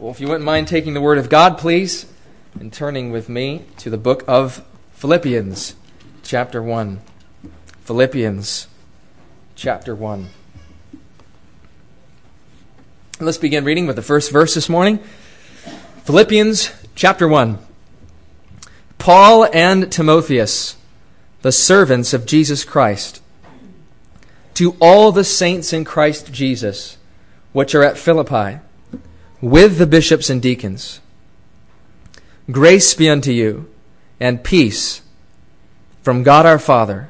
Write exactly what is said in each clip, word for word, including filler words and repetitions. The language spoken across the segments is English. Well, if you wouldn't mind taking the Word of God, please, and turning with me to the book of Philippians, chapter one. Philippians, chapter one. Let's begin reading with the first verse this morning. Philippians, chapter one. Paul and Timotheus, the servants of Jesus Christ, to all the saints in Christ Jesus, which are at Philippi, with the bishops and deacons. Grace be unto you, and peace from God our Father,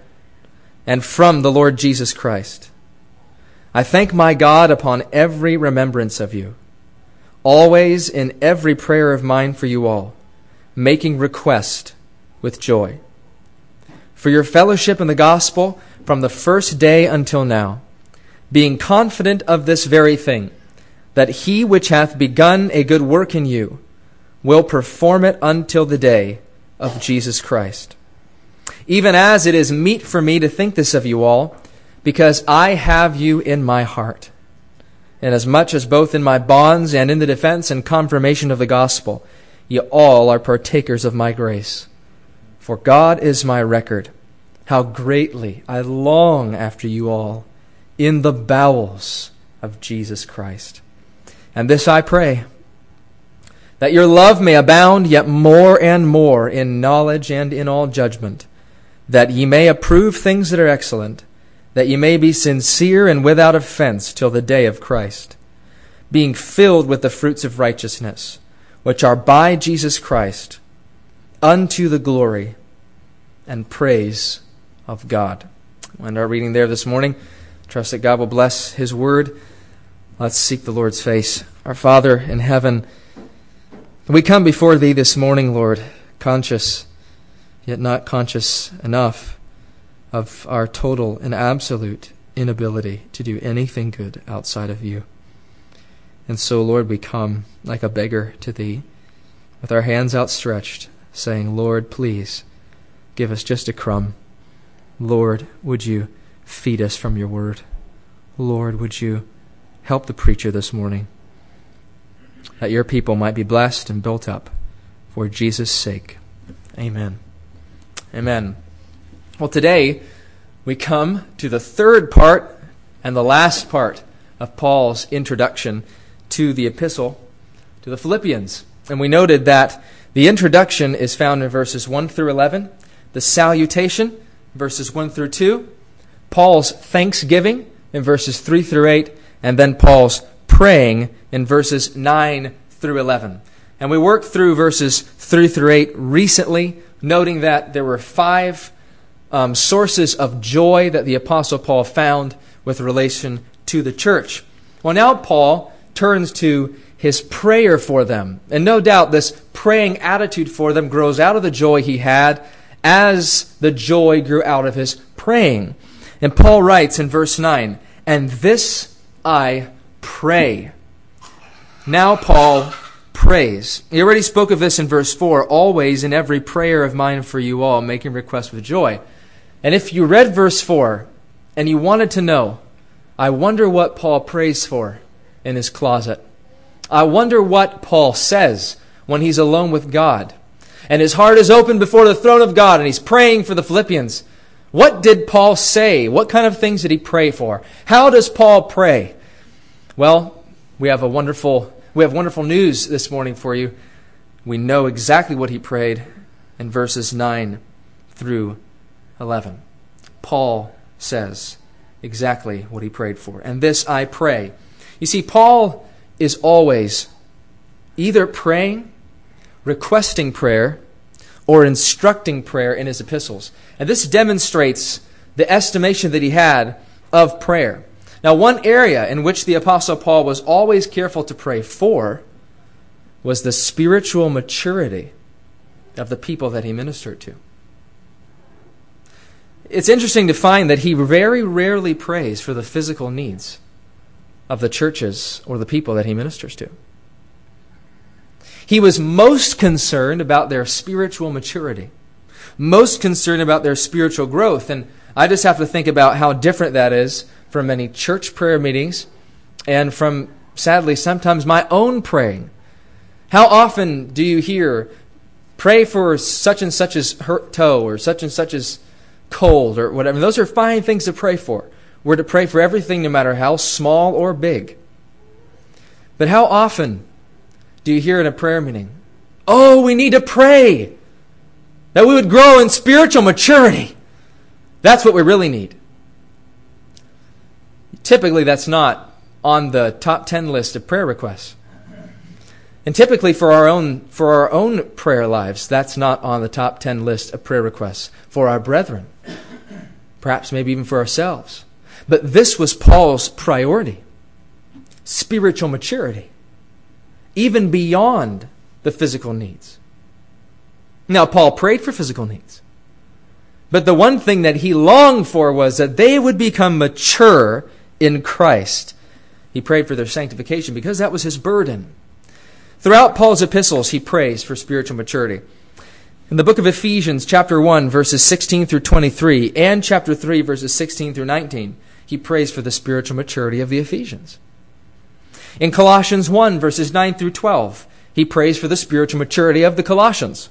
and from the Lord Jesus Christ. I thank my God upon every remembrance of you, always in every prayer of mine for you all, making request with joy for your fellowship in the gospel from the first day until now, being confident of this very thing, that he which hath begun a good work in you will perform it until the day of Jesus Christ. Even as it is meet for me to think this of you all, because I have you in my heart, inasmuch as both in my bonds and in the defense and confirmation of the gospel, ye all are partakers of my grace. For God is my record, how greatly I long after you all in the bowels of Jesus Christ. And this I pray, that your love may abound yet more and more in knowledge and in all judgment, that ye may approve things that are excellent, that ye may be sincere and without offense till the day of Christ, being filled with the fruits of righteousness, which are by Jesus Christ, unto the glory and praise of God. We'll end our reading there this morning. Trust that God will bless His Word. Let's seek the Lord's face. Our Father in heaven, we come before Thee this morning, Lord, conscious, yet not conscious enough of our total and absolute inability to do anything good outside of You. And so, Lord, we come like a beggar to Thee, with our hands outstretched, saying, Lord, please give us just a crumb. Lord, would You feed us from Your Word. Lord, would You help the preacher this morning, that Your people might be blessed and built up for Jesus' sake. Amen. Amen. Well, today we come to the third part and the last part of Paul's introduction to the epistle to the Philippians. And we noted that the introduction is found in verses one through eleven, the salutation, verses one through two, Paul's thanksgiving in verses three through eight, and then Paul's praying in verses nine through eleven. And we worked through verses three through eight recently, noting that there were five um, sources of joy that the Apostle Paul found with relation to the church. Well, now Paul turns to his prayer for them. And no doubt this praying attitude for them grows out of the joy he had as the joy grew out of his praying. And Paul writes in verse nine, and this I pray. Now Paul prays. He already spoke of this in verse four, always in every prayer of mine for you all, making request with joy. And if you read verse four and you wanted to know, I wonder what Paul prays for in his closet. I wonder what Paul says when he's alone with God and his heart is open before the throne of God and he's praying for the Philippians. What did Paul say? What kind of things did he pray for? How does Paul pray? Well, we have a wonderful we have wonderful news this morning for you. We know exactly what he prayed in verses nine through eleven. Paul says exactly what he prayed for. And this I pray. You see, Paul is always either praying, requesting prayer, or instructing prayer in his epistles. And this demonstrates the estimation that he had of prayer. Now, one area in which the Apostle Paul was always careful to pray for was the spiritual maturity of the people that he ministered to. It's interesting to find that he very rarely prays for the physical needs of the churches or the people that he ministers to. He was most concerned about their spiritual maturity, most concerned about their spiritual growth. And I just have to think about how different that is from many church prayer meetings and from, sadly, sometimes my own praying How often do you hear, pray for such and such's hurt toe or such and such's cold or whatever? Those are fine things to pray for. We're to pray for everything, no matter how small or big. But how often do you hear in a prayer meeting, oh, we need to pray that we would grow in spiritual maturity. That's what we really need. Typically, that's not on the top ten list of prayer requests. And typically for our own for our own prayer lives, that's not on the top ten list of prayer requests for our brethren. Perhaps maybe even for ourselves. But this was Paul's priority. Spiritual maturity. Even beyond the physical needs. Now, Paul prayed for physical needs. But the one thing that he longed for was that they would become mature in Christ. He prayed for their sanctification because that was his burden. Throughout Paul's epistles, he prays for spiritual maturity. In the book of Ephesians, chapter one, verses sixteen through twenty-three, and chapter three, verses sixteen through nineteen, he prays for the spiritual maturity of the Ephesians. In Colossians one, verses nine through twelve, he prays for the spiritual maturity of the Colossians.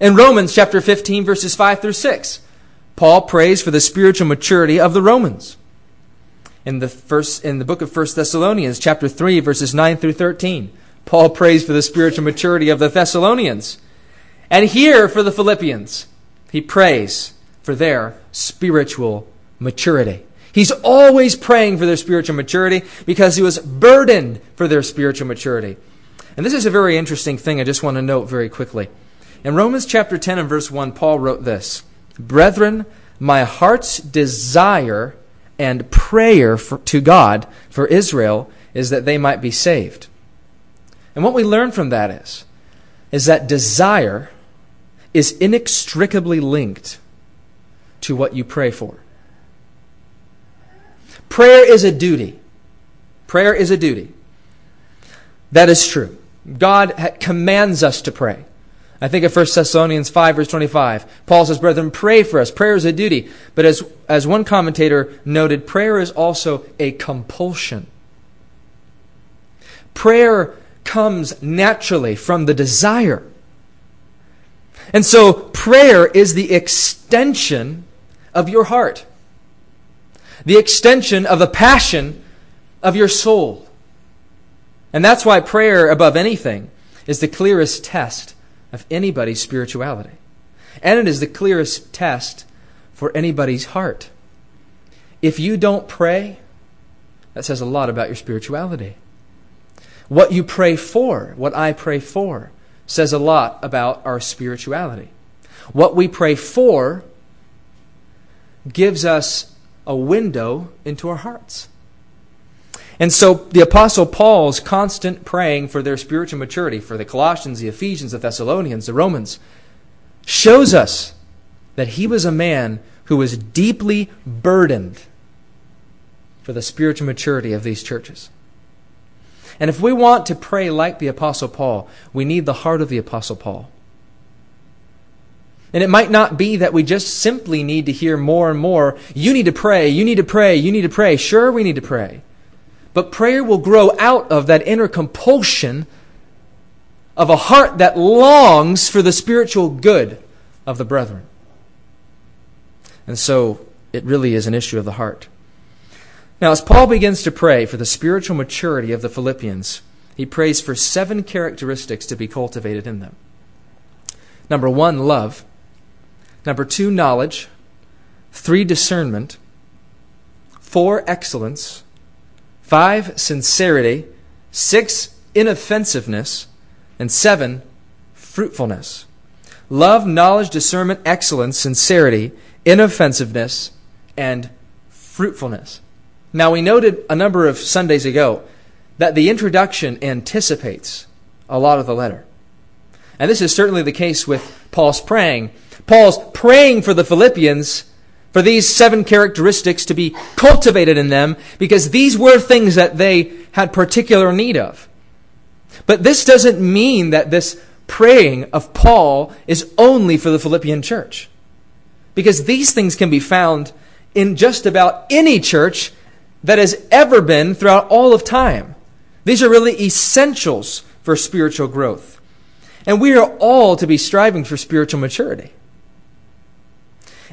In Romans, chapter fifteen, verses five through six, Paul prays for the spiritual maturity of the Romans. In the first, in the book of First Thessalonians, chapter three, verses nine through thirteen, Paul prays for the spiritual maturity of the Thessalonians. And here for the Philippians, he prays for their spiritual maturity. He's always praying for their spiritual maturity because he was burdened for their spiritual maturity. And this is a very interesting thing I just want to note very quickly. In Romans chapter ten and verse one, Paul wrote this, "Brethren, my heart's desire and prayer for, to God for Israel is that they might be saved." And what we learn from that is, is that desire is inextricably linked to what you pray for. Prayer is a duty. Prayer is a duty. That is true. God commands us to pray. I think of First Thessalonians five, verse twenty-five. Paul says, "Brethren, pray for us." Prayer is a duty. But as, as one commentator noted, prayer is also a compulsion. Prayer comes naturally from the desire. And so prayer is the extension of your heart, the extension of the passion of your soul. And that's why prayer, above anything, is the clearest test of anybody's spirituality. And it is the clearest test for anybody's heart. If you don't pray, that says a lot about your spirituality. What you pray for, what I pray for, says a lot about our spirituality. What we pray for gives us a window into our hearts. And so the Apostle Paul's constant praying for their spiritual maturity, for the Colossians, the Ephesians, the Thessalonians, the Romans, shows us that he was a man who was deeply burdened for the spiritual maturity of these churches. And if we want to pray like the Apostle Paul, we need the heart of the Apostle Paul. And it might not be that we just simply need to hear more and more, you need to pray, you need to pray, you need to pray. Sure, we need to pray. But prayer will grow out of that inner compulsion of a heart that longs for the spiritual good of the brethren. And so it really is an issue of the heart. Now, as Paul begins to pray for the spiritual maturity of the Philippians, he prays for seven characteristics to be cultivated in them. Number one, love. Number two, knowledge. Three, discernment. Four, excellence. Five, sincerity. Six, inoffensiveness. And seven, fruitfulness. Love, knowledge, discernment, excellence, sincerity, inoffensiveness, and fruitfulness. Now, we noted a number of Sundays ago that the introduction anticipates a lot of the letter. And this is certainly the case with Paul's praying. Paul's praying for the Philippians for these seven characteristics to be cultivated in them because these were things that they had particular need of. But this doesn't mean that this praying of Paul is only for the Philippian church, because these things can be found in just about any church that has ever been throughout all of time. These are really essentials for spiritual growth. And we are all to be striving for spiritual maturity.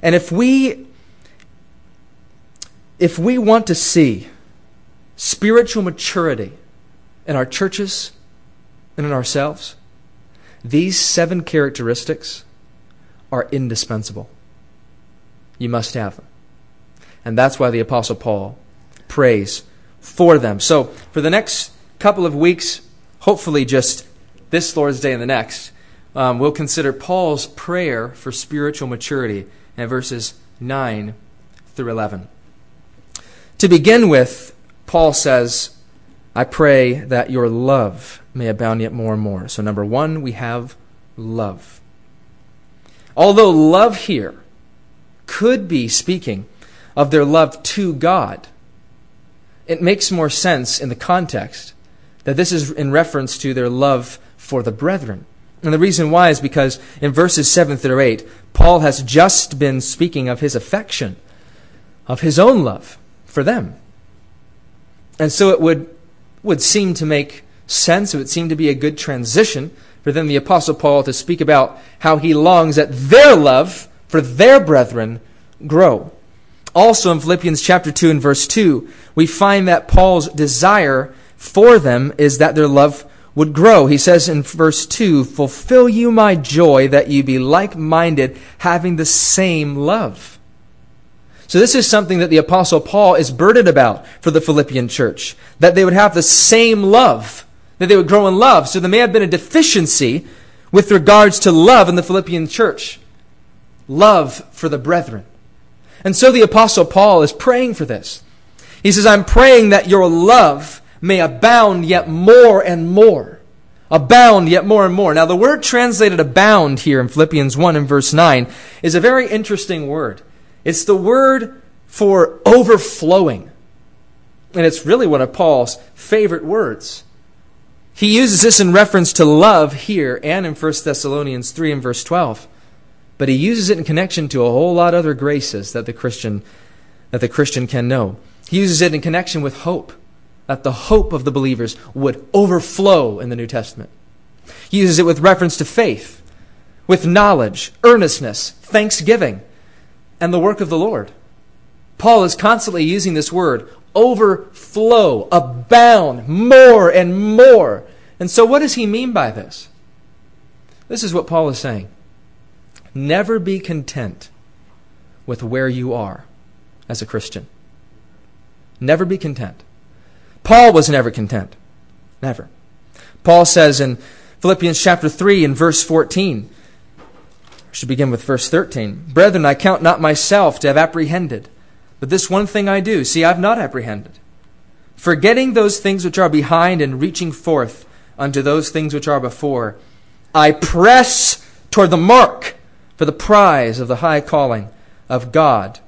And if we, if we want to see spiritual maturity in our churches and in ourselves, these seven characteristics are indispensable. You must have them. And that's why the Apostle Paul prays for them. So for the next couple of weeks, hopefully just this Lord's Day and the next, um, we'll consider Paul's prayer for spiritual maturity in verses nine through eleven. To begin with, Paul says, I pray that your love may abound yet more and more. So number one, we have love. Although love here could be speaking of their love to God, it makes more sense in the context that this is in reference to their love for the brethren. And the reason why is because in verses seven through eight, Paul has just been speaking of his affection, of his own love for them. And so it would, would seem to make sense, it would seem to be a good transition for then the Apostle Paul to speak about how he longs that their love for their brethren grow. Also in Philippians chapter two and verse two, we find that Paul's desire for them is that their love would grow. He says in verse two, fulfill you my joy that you be like-minded, having the same love. So this is something that the Apostle Paul is burdened about for the Philippian church, that they would have the same love, that they would grow in love. So there may have been a deficiency with regards to love in the Philippian church, love for the brethren. And so the Apostle Paul is praying for this. He says, I'm praying that your love may abound yet more and more. Abound yet more and more. Now the word translated abound here in Philippians one and verse nine is a very interesting word. It's the word for overflowing. And it's really one of Paul's favorite words. He uses this in reference to love here and in First Thessalonians three and verse twelve. But he uses it in connection to a whole lot of other graces that the Christian, that the Christian can know. He uses it in connection with hope, that the hope of the believers would overflow in the New Testament. He uses it with reference to faith, with knowledge, earnestness, thanksgiving, and the work of the Lord. Paul is constantly using this word, overflow, abound, more and more. And so what does he mean by this? This is what Paul is saying. Never be content with where you are as a Christian. Never be content. Paul was never content. Never. Paul says in Philippians chapter three and verse fourteen, I should begin with verse thirteen. Brethren, I count not myself to have apprehended, but this one thing I do. See, I have not apprehended. Forgetting those things which are behind and reaching forth unto those things which are before, I press toward the mark for the prize of the high calling of God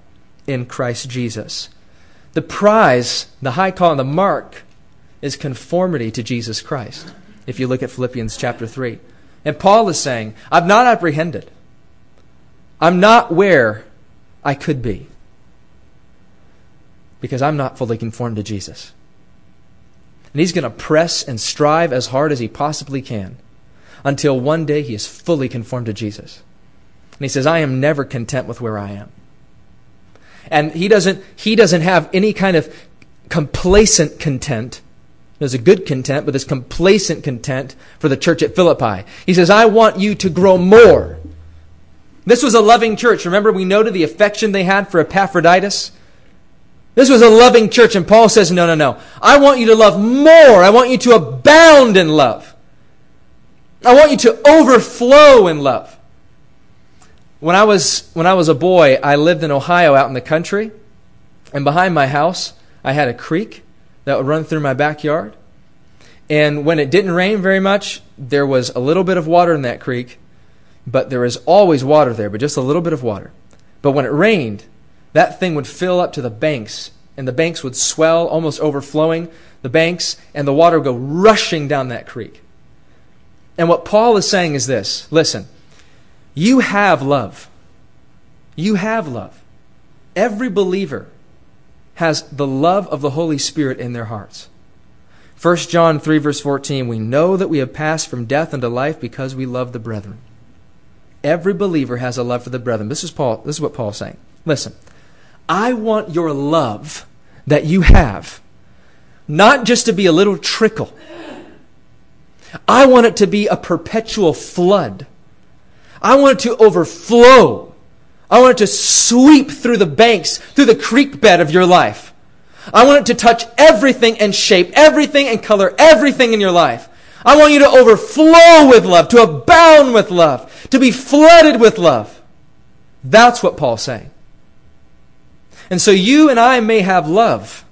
in Christ Jesus. The prize, the high calling, the mark, is conformity to Jesus Christ. If you look at Philippians chapter three. And Paul is saying, I've not apprehended. I'm not where I could be because I'm not fully conformed to Jesus. And he's going to press and strive as hard as he possibly can until one day he is fully conformed to Jesus. And he says, I am never content with where I am. And he doesn't, he doesn't have any kind of complacent content. There's a good content, but there's complacent content for the church at Philippi. He says, I want you to grow more. This was a loving church. Remember, we noted the affection they had for Epaphroditus. This was a loving church, and Paul says, no, no, no. I want you to love more. I want you to abound in love. I want you to overflow in love. When I was, when I was a boy, I lived in Ohio out in the country, and behind my house, I had a creek that would run through my backyard. And when it didn't rain very much, there was a little bit of water in that creek, but there was always water there, but just a little bit of water. But when it rained, that thing would fill up to the banks, and the banks would swell, almost overflowing the banks, and the water would go rushing down that creek. And what Paul is saying is this, listen, you have love. You have love. Every believer has the love of the Holy Spirit in their hearts. First John three, verse fourteen, we know that we have passed from death unto life because we love the brethren. Every believer has a love for the brethren. This is Paul. This is what Paul's saying. Listen, I want your love that you have not just to be a little trickle. I want it to be a perpetual flood. I want it to overflow. I want it to sweep through the banks, through the creek bed of your life. I want it to touch everything and shape everything and color everything in your life. I want you to overflow with love, to abound with love, to be flooded with love. That's what Paul's saying. And so you and I may have love,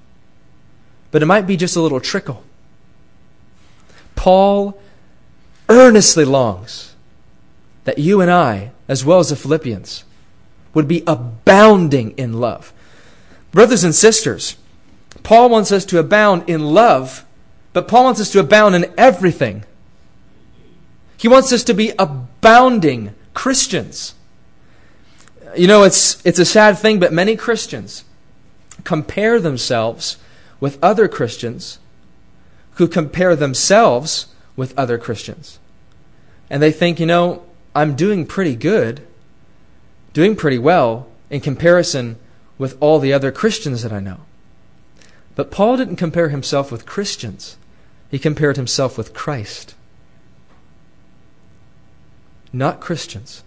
but it might be just a little trickle. Paul earnestly longs that you and I, as well as the Philippians, would be abounding in love. Brothers and sisters, Paul wants us to abound in love, but Paul wants us to abound in everything. He wants us to be abounding Christians. You know, it's it's a sad thing, but many Christians compare themselves with other Christians who compare themselves with other Christians. And they think, you know, I'm doing pretty good, doing pretty well in comparison with all the other Christians that I know. But Paul didn't compare himself with Christians. He compared himself with Christ. Not Christians.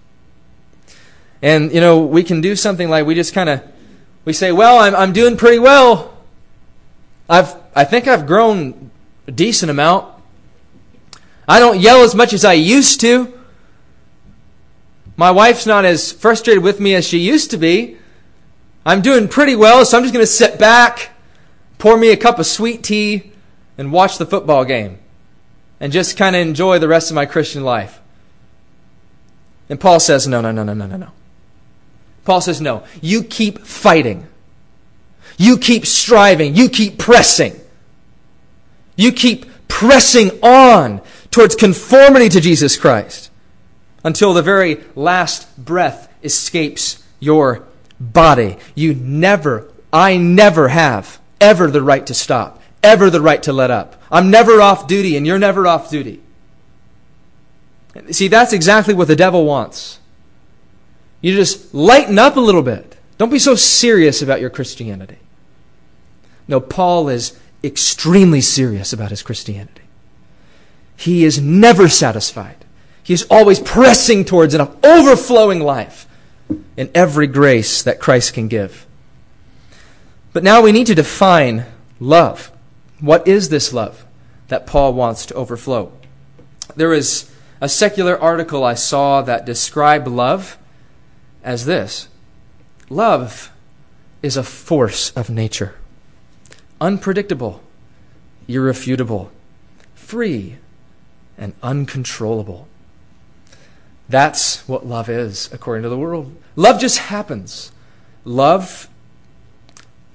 And, you know, we can do something like we just kind of, we say, well, I'm I'm doing pretty well. I've I think I've grown a decent amount. I don't yell as much as I used to. My wife's not as frustrated with me as she used to be. I'm doing pretty well, so I'm just going to sit back, pour me a cup of sweet tea, and watch the football game, and just kind of enjoy the rest of my Christian life. And Paul says, no, no, no, no, no, no, no. Paul says, no, you keep fighting. You keep striving. You keep pressing. You keep pressing on towards conformity to Jesus Christ until the very last breath escapes your body. You never, I never have ever the right to stop, ever the right to let up. I'm never off duty and you're never off duty. See, that's exactly what the devil wants. You just lighten up a little bit. Don't be so serious about your Christianity. No, Paul is extremely serious about his Christianity. He is never satisfied. He is always pressing towards an overflowing life in every grace that Christ can give. But now we need to define love. What is this love that Paul wants to overflow? There is a secular article I saw that described love as this. Love is a force of nature. Unpredictable, irrefutable, free, and uncontrollable. That's what love is, according to the world. Love just happens. Love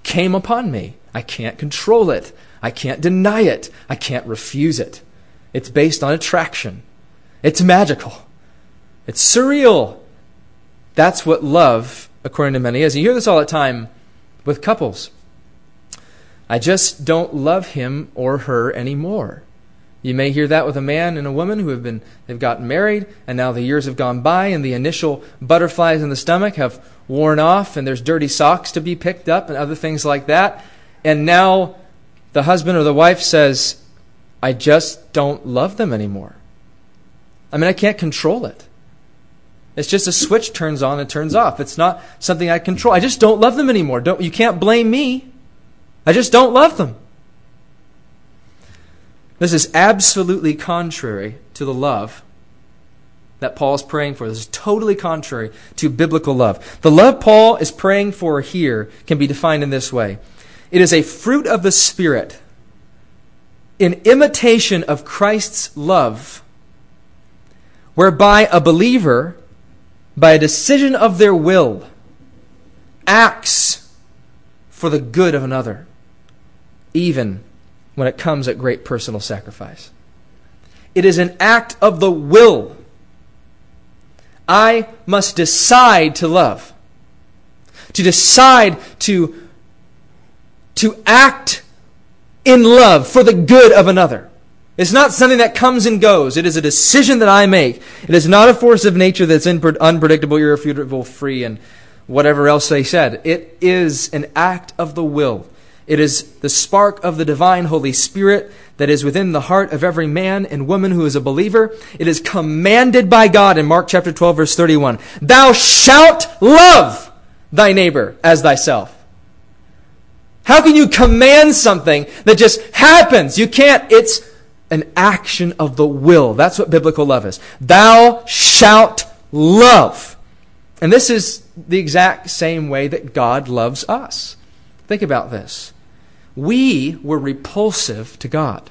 came upon me. I can't control it. I can't deny it. I can't refuse it. It's based on attraction. It's magical. It's surreal. That's what love, according to many, is. You hear this all the time with couples. I just don't love him or her anymore. You may hear that with a man and a woman who have been, they've gotten married, and now the years have gone by, and the initial butterflies in the stomach have worn off, and there's dirty socks to be picked up and other things like that. And now the husband or the wife says, I just don't love them anymore. I mean, I can't control it. It's just a switch turns on and turns off. It's not something I control. I just don't love them anymore. Don't, you can't blame me. I just don't love them. This is absolutely contrary to the love that Paul's praying for. This is totally contrary to biblical love. The love Paul is praying for here can be defined in this way. It is a fruit of the Spirit in imitation of Christ's love, whereby a believer, by a decision of their will, acts for the good of another, even when it comes at great personal sacrifice. It is an act of the will. I must decide to love, to decide to, to act in love for the good of another. It's not something that comes and goes. It is a decision that I make. It is not a force of nature that's unpredictable, irrefutable, free, and whatever else they said. It is an act of the will. It is the spark of the divine Holy Spirit that is within the heart of every man and woman who is a believer. It is commanded by God in Mark chapter twelve, verse thirty-one. Thou shalt love thy neighbor as thyself. How can you command something that just happens? You can't. It's an action of the will. That's what biblical love is. Thou shalt love. And this is the exact same way that God loves us. Think about this. We were repulsive to God.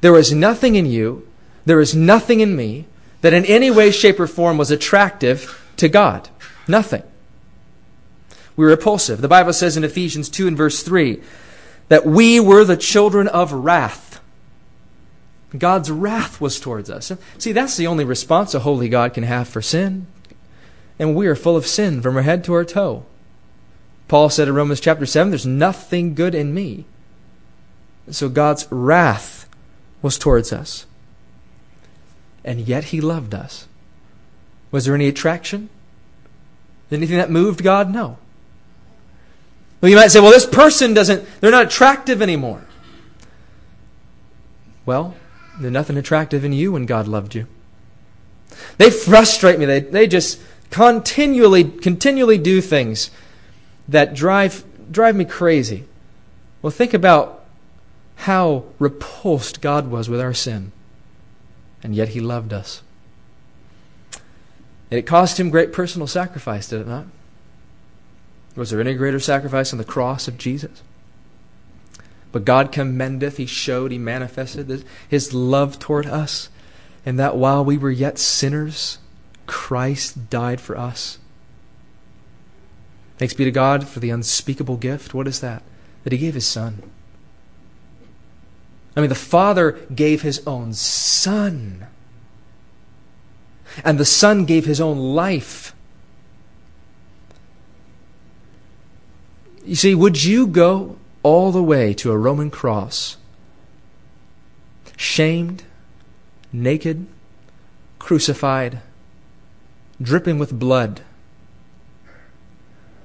There was nothing in you, there is nothing in me that in any way, shape, or form was attractive to God. Nothing. We were repulsive. The Bible says in Ephesians two and verse three that we were the children of wrath. God's wrath was towards us. See, that's the only response a holy God can have for sin. And we are full of sin from our head to our toe. Paul said in Romans chapter seven, there's nothing good in me. And so God's wrath was towards us. And yet he loved us. Was there any attraction? Anything that moved God? No. Well, you might say, well, this person doesn't, they're not attractive anymore. Well, there's nothing attractive in you when God loved you. They frustrate me. They, they just continually, continually do things that drive drive me crazy. Well, think about how repulsed God was with our sin. And yet he loved us. And it cost him great personal sacrifice, did it not? Was there any greater sacrifice on the cross of Jesus? But God commendeth, he showed, he manifested his love toward us, and that while we were yet sinners, Christ died for us. Thanks be to God for the unspeakable gift. What is that? That he gave his son. I mean, the Father gave his own son. And the Son gave his own life. You see, would you go all the way to a Roman cross, shamed, naked, crucified, dripping with blood,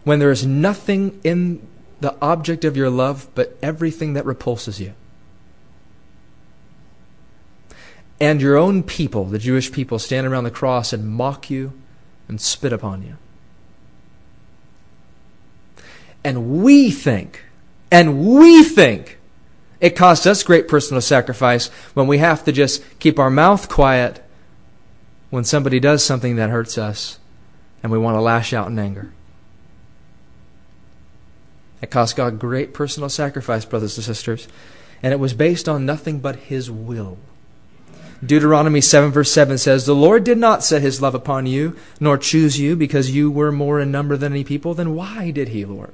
when there is nothing in the object of your love but everything that repulses you? And your own people, the Jewish people, stand around the cross and mock you and spit upon you. And we think, and we think it costs us great personal sacrifice when we have to just keep our mouth quiet when somebody does something that hurts us and we want to lash out in anger. It cost God great personal sacrifice, brothers and sisters, and it was based on nothing but his will. Deuteronomy seven verse seven says, the Lord did not set his love upon you, nor choose you, because you were more in number than any people. Then why did he, Lord?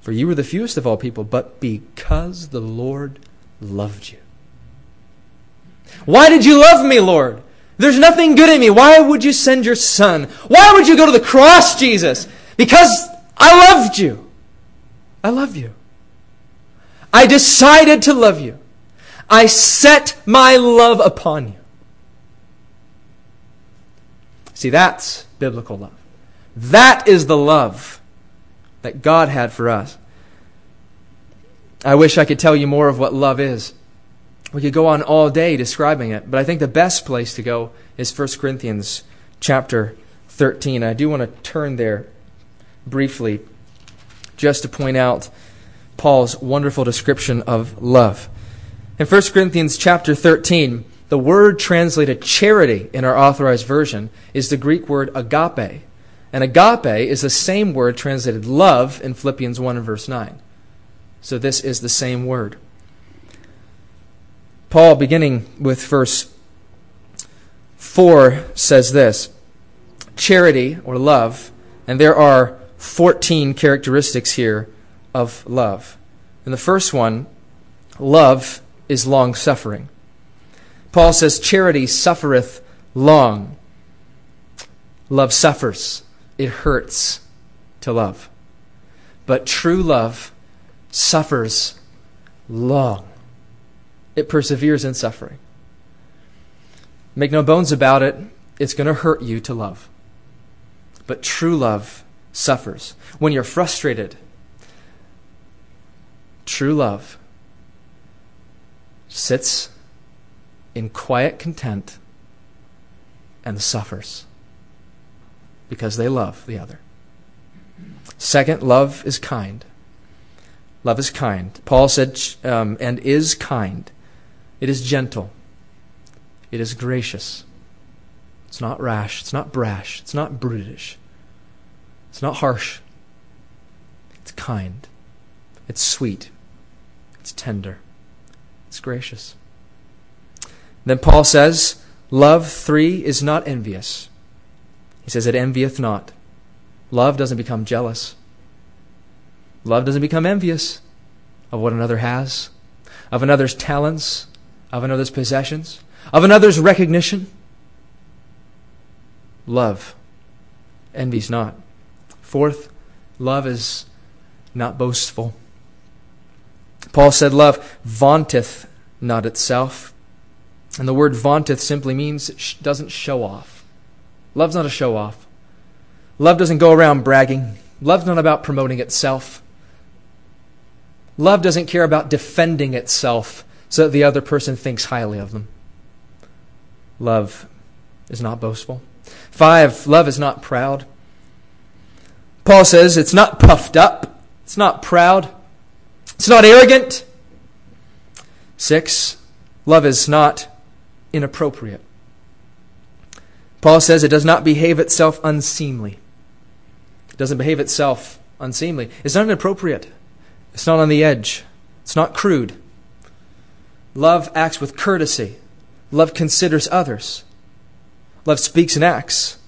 For you were the fewest of all people, but because the Lord loved you. Why did you love me, Lord? There's nothing good in me. Why would you send your son? Why would you go to the cross, Jesus? Because I loved you. I love you. I decided to love you. I set my love upon you. See, that's biblical love. That is the love that God had for us. I wish I could tell you more of what love is. We could go on all day describing it, but I think the best place to go is First Corinthians chapter thirteen. I do want to turn there briefly just to point out Paul's wonderful description of love. In First Corinthians chapter thirteen, the word translated charity in our Authorized Version is the Greek word agape. And agape is the same word translated love in Philippians one and verse nine. So this is the same word. Paul, beginning with verse four, says this, charity or love, and there are fourteen characteristics here of love. And the first one, love is long-suffering. Paul says, charity suffereth long. Love suffers. It hurts to love. But true love suffers long. It perseveres in suffering. Make no bones about it, it's going to hurt you to love. But true love suffers. When you're frustrated, true love sits in quiet content and suffers because they love the other. Second, love is kind. Love is kind. Paul said, um, and is kind. It is gentle. It is gracious. It's not rash. It's not brash. It's not brutish. It's not harsh. It's kind. It's sweet. It's tender. It's gracious. Then Paul says, love, three, is not envious. He says, it envieth not. Love doesn't become jealous. Love doesn't become envious of what another has, of another's talents, of another's possessions, of another's recognition. Love envies not. Fourth, love is not boastful. Paul said, love vaunteth not itself. And the word vaunteth simply means it sh- doesn't show off. Love's not a show off. Love doesn't go around bragging. Love's not about promoting itself. Love doesn't care about defending itself so that the other person thinks highly of them. Love is not boastful. Five, love is not proud. Paul says it's not puffed up. It's not proud. It's not arrogant. Six, love is not inappropriate. Paul says it does not behave itself unseemly. It doesn't behave itself unseemly. It's not inappropriate. It's not on the edge. It's not crude. Love acts with courtesy. Love considers others. Love speaks and acts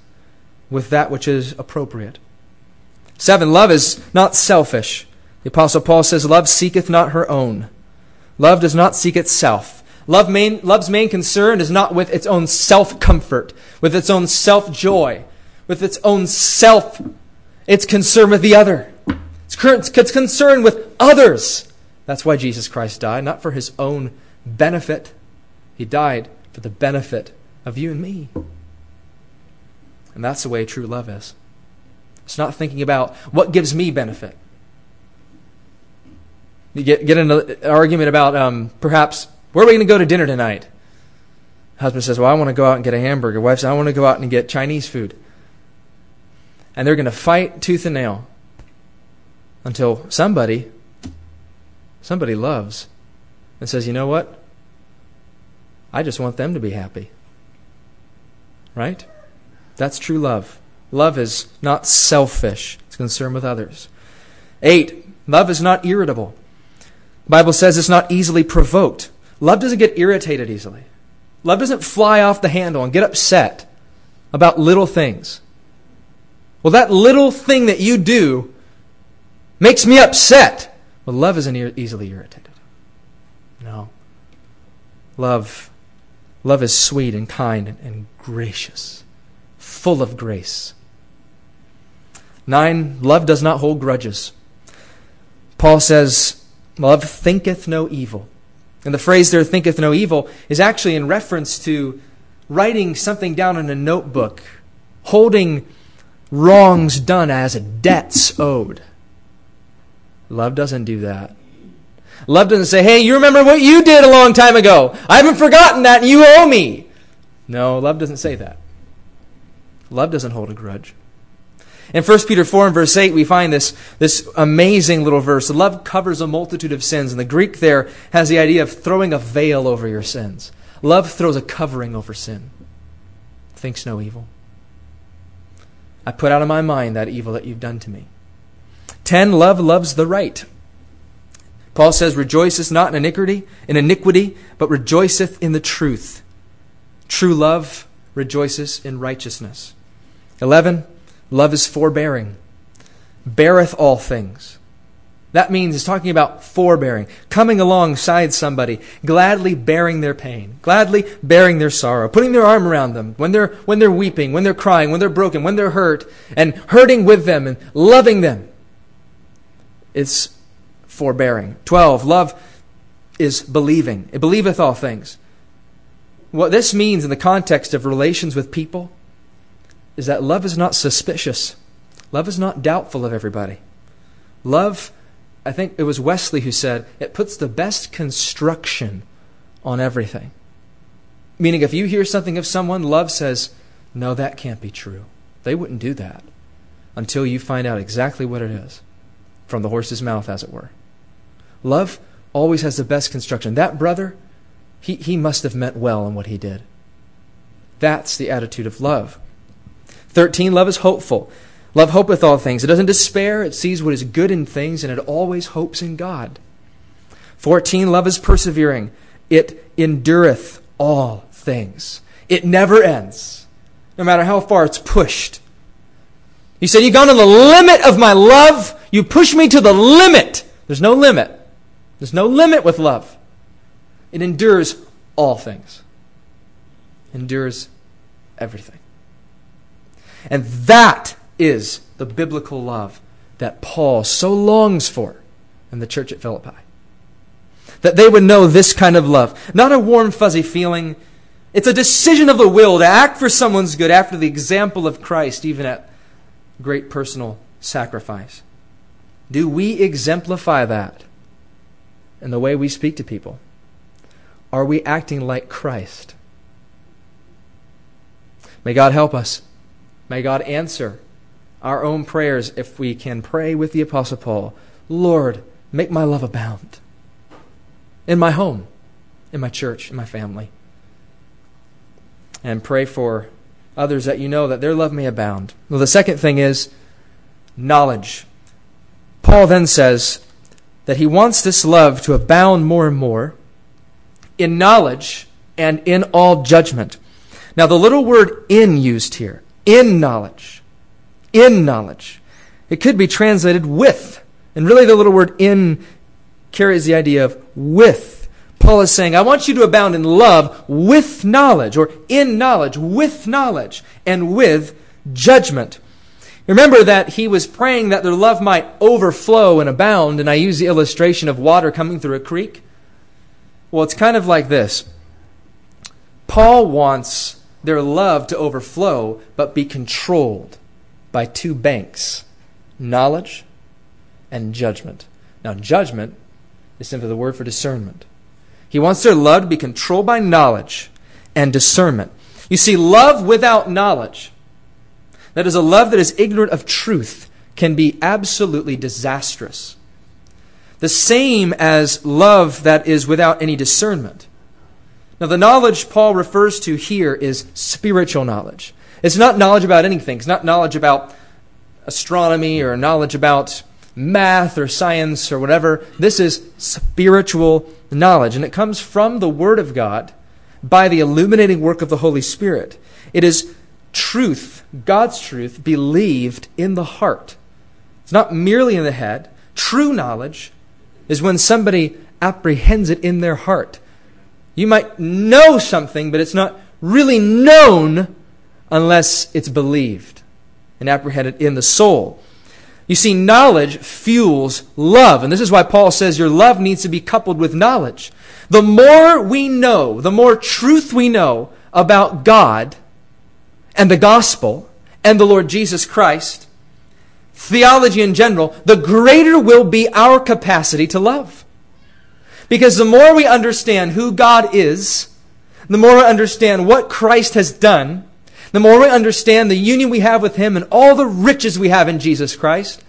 with that which is appropriate. Seven, love is not selfish. The Apostle Paul says, love seeketh not her own. Love does not seek itself. Love main, love's main concern is not with its own self-comfort, with its own self-joy, with its own self. It's concerned with the other. It's, it's concerned with others. That's why Jesus Christ died, not for his own benefit. He died for the benefit of you and me. And that's the way true love is. It's not thinking about what gives me benefit. You get, get in an argument about um, perhaps, where are we going to go to dinner tonight? Husband says, well, I want to go out and get a hamburger. Wife says, I want to go out and get Chinese food. And they're going to fight tooth and nail until somebody, somebody loves and says, you know what? I just want them to be happy. Right? That's true love. Love is not selfish. It's concerned with others. Eight, love is not irritable. The Bible says it's not easily provoked. Love doesn't get irritated easily. Love doesn't fly off the handle and get upset about little things. Well, that little thing that you do makes me upset. Well, love isn't easily irritated. No. Love, love is sweet and kind and, and gracious, full of grace. Nine, love does not hold grudges. Paul says, love thinketh no evil. And the phrase there, thinketh no evil, is actually in reference to writing something down in a notebook, holding wrongs done as debts owed. Love doesn't do that. Love doesn't say, hey, you remember what you did a long time ago. I haven't forgotten that, and you owe me. No, love doesn't say that. Love doesn't hold a grudge. In First Peter four and verse eight, we find this, this amazing little verse. Love covers a multitude of sins. And the Greek there has the idea of throwing a veil over your sins. Love throws a covering over sin. Thinks no evil. I put out of my mind that evil that you've done to me. Ten, love loves the right. Paul says, rejoiceth not in iniquity, in iniquity, but rejoiceth in the truth. True love rejoices in righteousness. Eleven, love is forbearing. Beareth all things. That means it's talking about forbearing, coming alongside somebody, gladly bearing their pain, gladly bearing their sorrow, putting their arm around them when they're, when they're weeping, when they're crying, when they're broken, when they're hurt, and hurting with them and loving them. It's forbearing. Twelve, love is believing. It believeth all things. What this means in the context of relations with people is that love is not suspicious. Love is not doubtful of everybody. Love, I think it was Wesley who said, it puts the best construction on everything. Meaning if you hear something of someone, love says, no, that can't be true. They wouldn't do that until you find out exactly what it is from the horse's mouth, as it were. Love always has the best construction. That brother, he, he must have meant well in what he did. That's the attitude of love. thirteen, love is hopeful. Love hopeth all things. It doesn't despair. It sees what is good in things, and it always hopes in God. fourteen, love is persevering. It endureth all things. It never ends, no matter how far it's pushed. He said, you've gone to the limit of my love. You push me to the limit. There's no limit. There's no limit with love. It endures all things. Endures everything. And that is the biblical love that Paul so longs for in the church at Philippi. That they would know this kind of love. Not a warm, fuzzy feeling. It's a decision of the will to act for someone's good after the example of Christ, even at great personal sacrifice. Do we exemplify that in the way we speak to people? Are we acting like Christ? May God help us. May God answer our own prayers if we can pray with the Apostle Paul. Lord, make my love abound in my home, in my church, in my family. And pray for others that you know that their love may abound. Well, the second thing is knowledge. Paul then says that he wants this love to abound more and more in knowledge and in all judgment. Now, the little word in used here, in knowledge, in knowledge, it could be translated with. And really the little word in carries the idea of with. Paul is saying, I want you to abound in love with knowledge, or in knowledge, with knowledge, and with judgment. Remember that he was praying that their love might overflow and abound, and I use the illustration of water coming through a creek. Well, it's kind of like this. Paul wants their love to overflow, but be controlled by two banks, knowledge and judgment. Now, judgment is simply the word for discernment. He wants their love to be controlled by knowledge and discernment. You see, love without knowledge, that is, a love that is ignorant of truth, can be absolutely disastrous. The same as love that is without any discernment. Now, the knowledge Paul refers to here is spiritual knowledge. It's not knowledge about anything. It's not knowledge about astronomy or knowledge about math or science or whatever. This is spiritual knowledge, and it comes from the Word of God by the illuminating work of the Holy Spirit. It is truth, God's truth, believed in the heart. It's not merely in the head. True knowledge is when somebody apprehends it in their heart. You might know something, but it's not really known unless it's believed and apprehended in the soul. You see, knowledge fuels love. And this is why Paul says your love needs to be coupled with knowledge. The more we know, the more truth we know about God and the gospel, and the Lord Jesus Christ, theology in general, the greater will be our capacity to love. Because the more we understand who God is, the more we understand what Christ has done, the more we understand the union we have with Him and all the riches we have in Jesus Christ,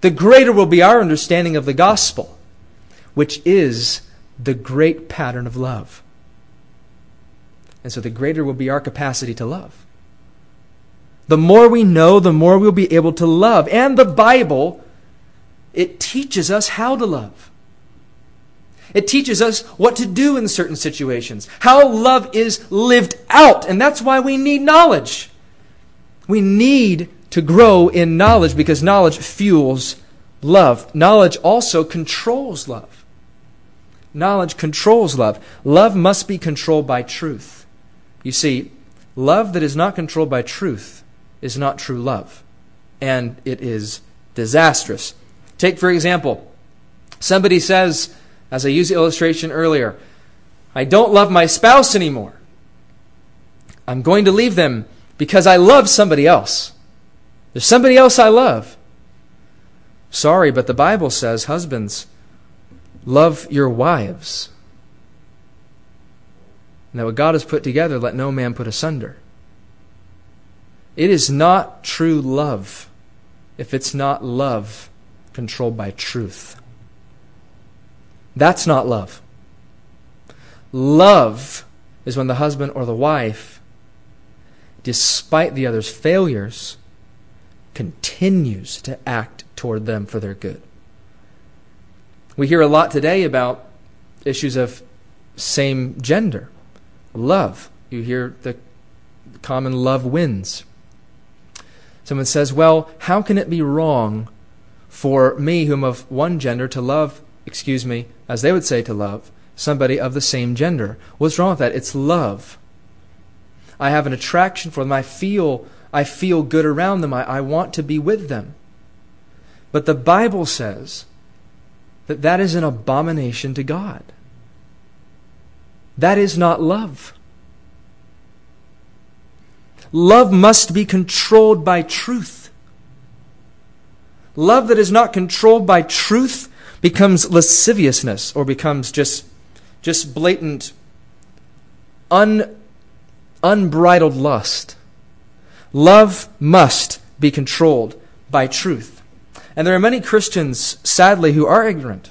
the greater will be our understanding of the gospel, which is the great pattern of love. And so the greater will be our capacity to love. The more we know, the more we'll be able to love. And the Bible, it teaches us how to love. It teaches us what to do in certain situations, how love is lived out. And that's why we need knowledge. We need to grow in knowledge because knowledge fuels love. Knowledge also controls love. Knowledge controls love. Love must be controlled by truth. You see, love that is not controlled by truth is not true love, and it is disastrous. Take, for example, somebody says, As I used the illustration earlier, I don't love my spouse anymore. I'm going to leave them because I love somebody else. There's somebody else I love. Sorry, but the Bible says, husbands, love your wives. And that what God has put together, let no man put asunder. It is not true love if it's not love controlled by truth. That's not love. Love is when the husband or the wife, despite the other's failures, continues to act toward them for their good. We hear a lot today about issues of same gender love. You hear the common love wins. Someone says, well, how can it be wrong for me, whom of one gender, to love, excuse me, as they would say, to love somebody of the same gender? What's wrong with that? It's love. I have an attraction for them. I feel, I feel good around them. I, I want to be with them. But the Bible says that that is an abomination to God. That is not love. Love must be controlled by truth. Love that is not controlled by truth becomes lasciviousness, or becomes just, just blatant, un, unbridled lust. Love must be controlled by truth. And there are many Christians, sadly, who are ignorant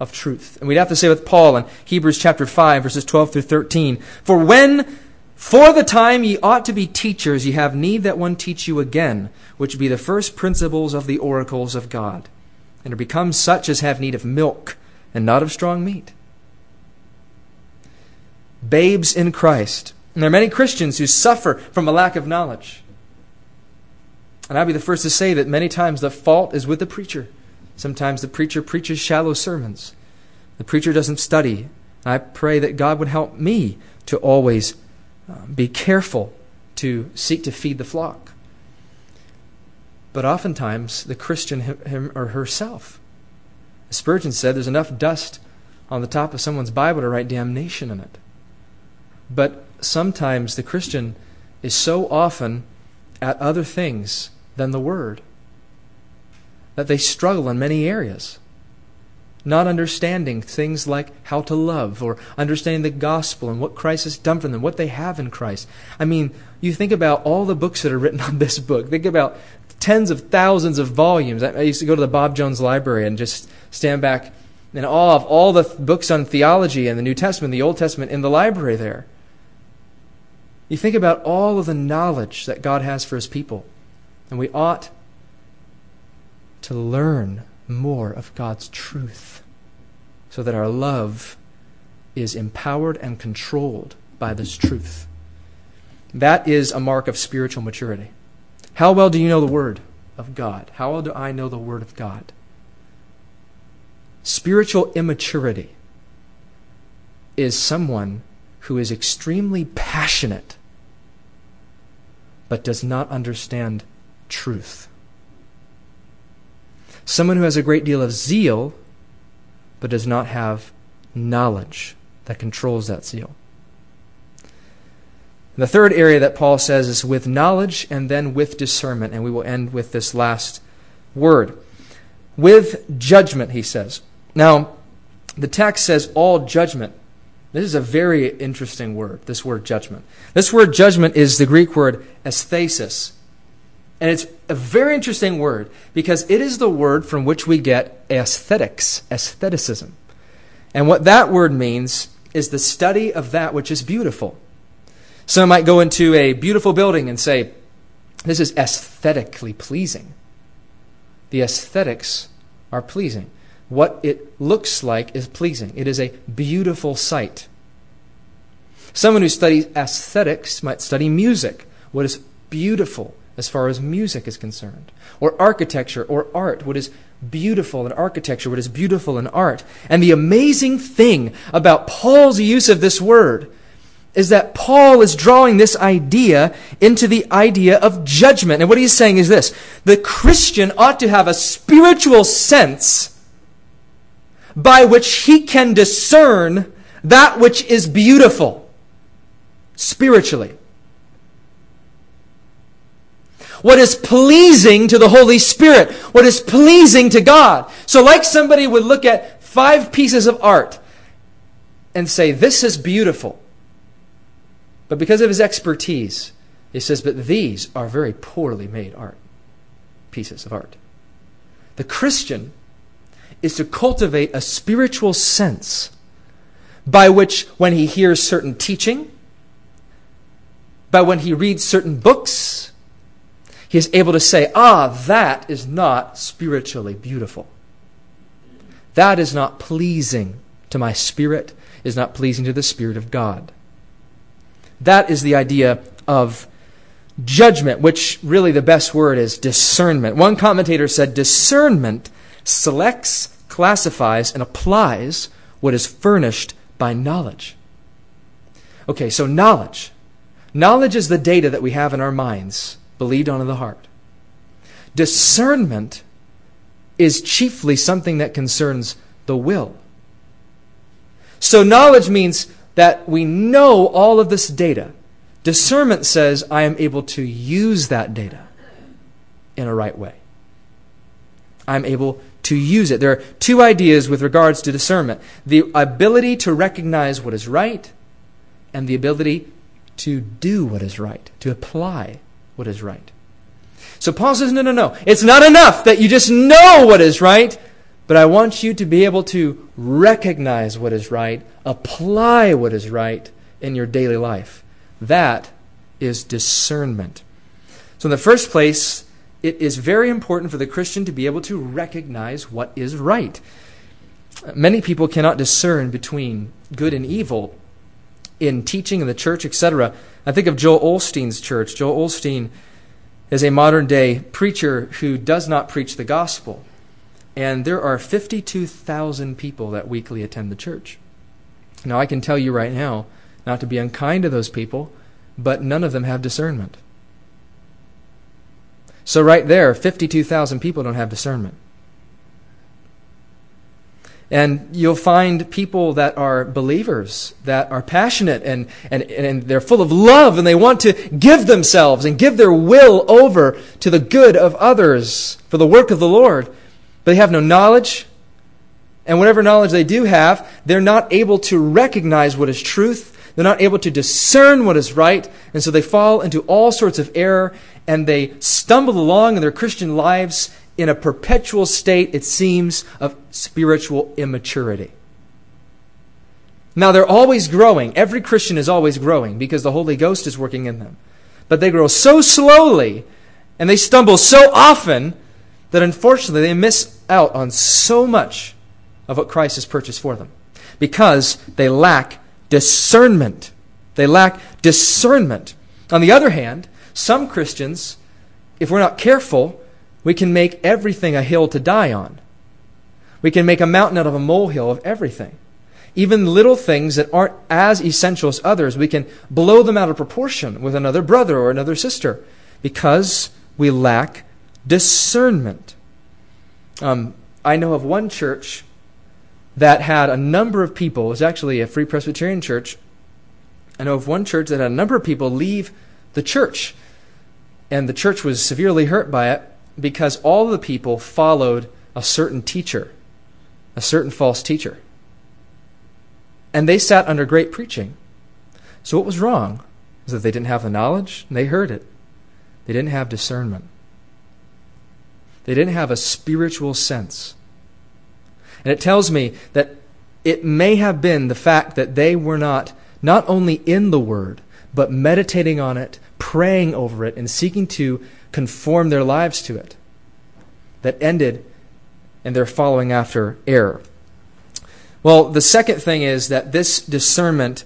of truth. And we'd have to say with Paul in Hebrews chapter five, verses twelve through thirteen, For when, for the time ye ought to be teachers, ye have need that one teach you again, which be the first principles of the oracles of God, and are become such as have need of milk, and not of strong meat. Babes in Christ. And there are many Christians who suffer from a lack of knowledge. And I'll be the first to say that many times the fault is with the preacher. Sometimes the preacher preaches shallow sermons. The preacher doesn't study. I pray that God would help me to always be careful to seek to feed the flock. But oftentimes, the Christian, him or herself. As Spurgeon said, there's enough dust on the top of someone's Bible to write damnation in it. But sometimes the Christian is so often at other things than the Word that they struggle in many areas. Not understanding things like how to love, or understanding the gospel and what Christ has done for them, what they have in Christ. I mean, you think about all the books that are written on this book. Think about tens of thousands of volumes. I used to go to the Bob Jones library and just stand back in awe of all the books on theology and the New Testament, the Old Testament, in the library there. You think about all of the knowledge that God has for His people, and we ought to learn more of God's truth so that our love is empowered and controlled by this truth. That is a mark of spiritual maturity. How well do you know the Word of God? How well do I know the Word of God? Spiritual immaturity is someone who is extremely passionate but does not understand truth. Someone who has a great deal of zeal but does not have knowledge that controls that zeal. The third area that Paul says is with knowledge and then with discernment. And we will end with this last word. With judgment, he says. Now, the text says all judgment. This is a very interesting word, this word judgment. This word judgment is the Greek word aesthesis. And it's a very interesting word because it is the word from which we get aesthetics, aestheticism. And what that word means is the study of that which is beautiful. Some might go into a beautiful building and say, this is aesthetically pleasing. The aesthetics are pleasing. What it looks like is pleasing. It is a beautiful sight. Someone who studies aesthetics might study music. What is beautiful as far as music is concerned? Or architecture or art. What is beautiful in architecture? What is beautiful in art? And the amazing thing about Paul's use of this word is that Paul is drawing this idea into the idea of judgment. And what he's saying is this: the Christian ought to have a spiritual sense by which he can discern that which is beautiful spiritually. What is pleasing to the Holy Spirit, what is pleasing to God. So like somebody would look at five pieces of art and say, this is beautiful. But because of his expertise, he says, but these are very poorly made art, pieces of art. The Christian is to cultivate a spiritual sense by which when he hears certain teaching, by when he reads certain books, he is able to say, ah, that is not spiritually beautiful. That is not pleasing to my spirit, is not pleasing to the Spirit of God. That is the idea of judgment, which really the best word is discernment. One commentator said, discernment selects, classifies, and applies what is furnished by knowledge. Okay, so knowledge. Knowledge is the data that we have in our minds, believed on in the heart. Discernment is chiefly something that concerns the will. So knowledge means that we know all of this data. Discernment says I am able to use that data in a right way. I'm able to use it. There are two ideas with regards to discernment: the ability to recognize what is right and the ability to do what is right, to apply what is right. So Paul says, no, no, no. It's not enough that you just know what is right, but I want you to be able to recognize what is right, apply what is right in your daily life. That is discernment. So in the first place, it is very important for the Christian to be able to recognize what is right. Many people cannot discern between good and evil in teaching in the church, et cetera. I think of Joel Osteen's church. Joel Osteen is a modern-day preacher who does not preach the gospel. And there are fifty-two thousand people that weekly attend the church. Now, I can tell you right now, not to be unkind to those people, but none of them have discernment. So right there, fifty-two thousand people don't have discernment. And you'll find people that are believers, that are passionate, and, and, and they're full of love, and they want to give themselves and give their will over to the good of others for the work of the Lord. But they have no knowledge, and whatever knowledge they do have, they're not able to recognize what is truth. They're not able to discern what is right, and so they fall into all sorts of error, and they stumble along in their Christian lives in a perpetual state, it seems, of spiritual immaturity. Now, they're always growing. Every Christian is always growing because the Holy Ghost is working in them. But they grow so slowly and they stumble so often that unfortunately they miss out on so much of what Christ has purchased for them because they lack discernment. They lack discernment. On the other hand, some Christians, if we're not careful, we can make everything a hill to die on. We can make a mountain out of a molehill of everything. Even little things that aren't as essential as others, we can blow them out of proportion with another brother or another sister because we lack discernment. Um, I know of one church that had a number of people. It was actually a Free Presbyterian church. I know of one church that had a number of people leave the church, and the church was severely hurt by it, because all the people followed a certain teacher, a certain false teacher. And they sat under great preaching. So what was wrong is that they didn't have the knowledge, and they heard it. They didn't have discernment. They didn't have a spiritual sense. And it tells me that it may have been the fact that they were not, not only in the Word, but meditating on it, praying over it, and seeking to conform their lives to it, that ended and they're following after error. Well, the second thing is that this discernment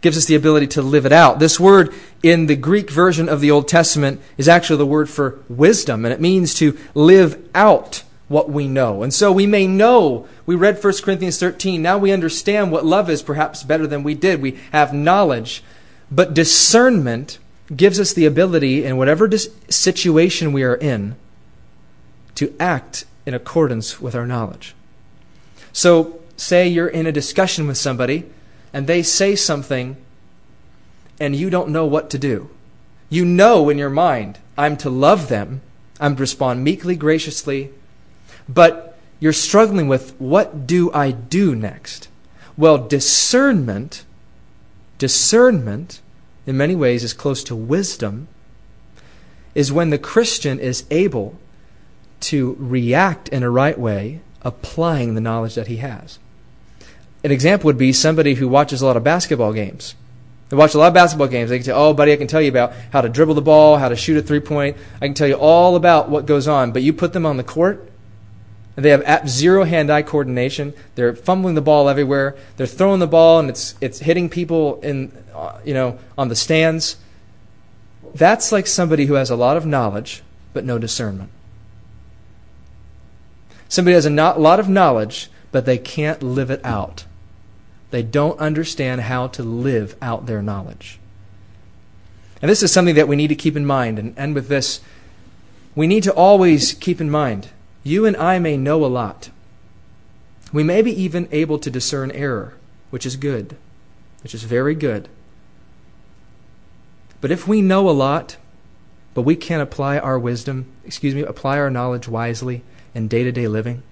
gives us the ability to live it out. This word in the Greek version of the Old Testament is actually the word for wisdom, and it means to live out what we know. And so we may know, we read First Corinthians thirteen, now we understand what love is perhaps better than we did. We have knowledge, but discernment gives us the ability in whatever dis- situation we are in to act in accordance with our knowledge. So say you're in a discussion with somebody and they say something and you don't know what to do. You know in your mind, I'm to love them. I'm to respond meekly, graciously. But you're struggling with, what do I do next? Well, discernment, discernment in many ways is close to wisdom, is when the Christian is able to react in a right way, applying the knowledge that he has. An example would be somebody who watches a lot of basketball games. They watch a lot of basketball games. They can say, oh, buddy, I can tell you about how to dribble the ball, how to shoot a three-point. I can tell you all about what goes on. But you put them on the court, and they have zero hand-eye coordination. They're fumbling the ball everywhere. They're throwing the ball, and it's it's hitting people in, you know, on the stands. That's like somebody who has a lot of knowledge but no discernment. Somebody has a lot of knowledge, but they can't live it out. They don't understand how to live out their knowledge. And this is something that we need to keep in mind. And end with this. We need to always keep in mind, you and I may know a lot. We may be even able to discern error, which is good, which is very good. But if we know a lot, but we can't apply our wisdom, excuse me, apply our knowledge wisely in day-to-day living,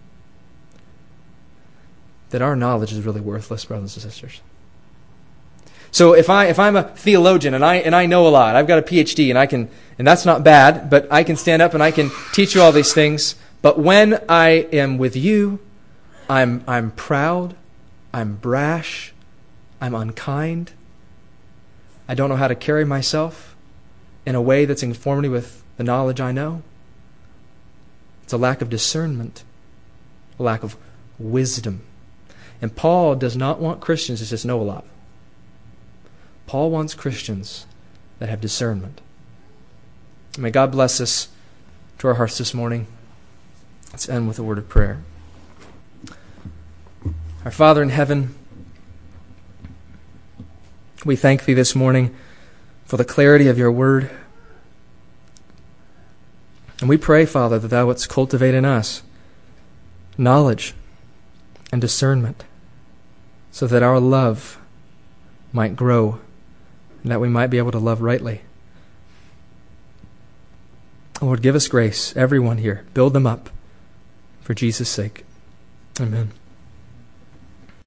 that our knowledge is really worthless, brothers and sisters. So if I if I'm a theologian and I and I know a lot, I've got a P H D and I can, and that's not bad, but I can stand up and I can teach you all these things. But when I am with you, I'm I'm proud, I'm brash, I'm unkind. I don't know how to carry myself in a way that's in conformity with the knowledge I know. It's a lack of discernment, a lack of wisdom. And Paul does not want Christians to just know a lot. Paul wants Christians that have discernment. May God bless us to our hearts this morning. Let's end with a word of prayer. Our Father in heaven, we thank Thee this morning for the clarity of Your Word. And we pray, Father, that Thou wouldst cultivate in us knowledge and discernment so that our love might grow and that we might be able to love rightly. Lord, give us grace, everyone here. Build them up for Jesus' sake. Amen.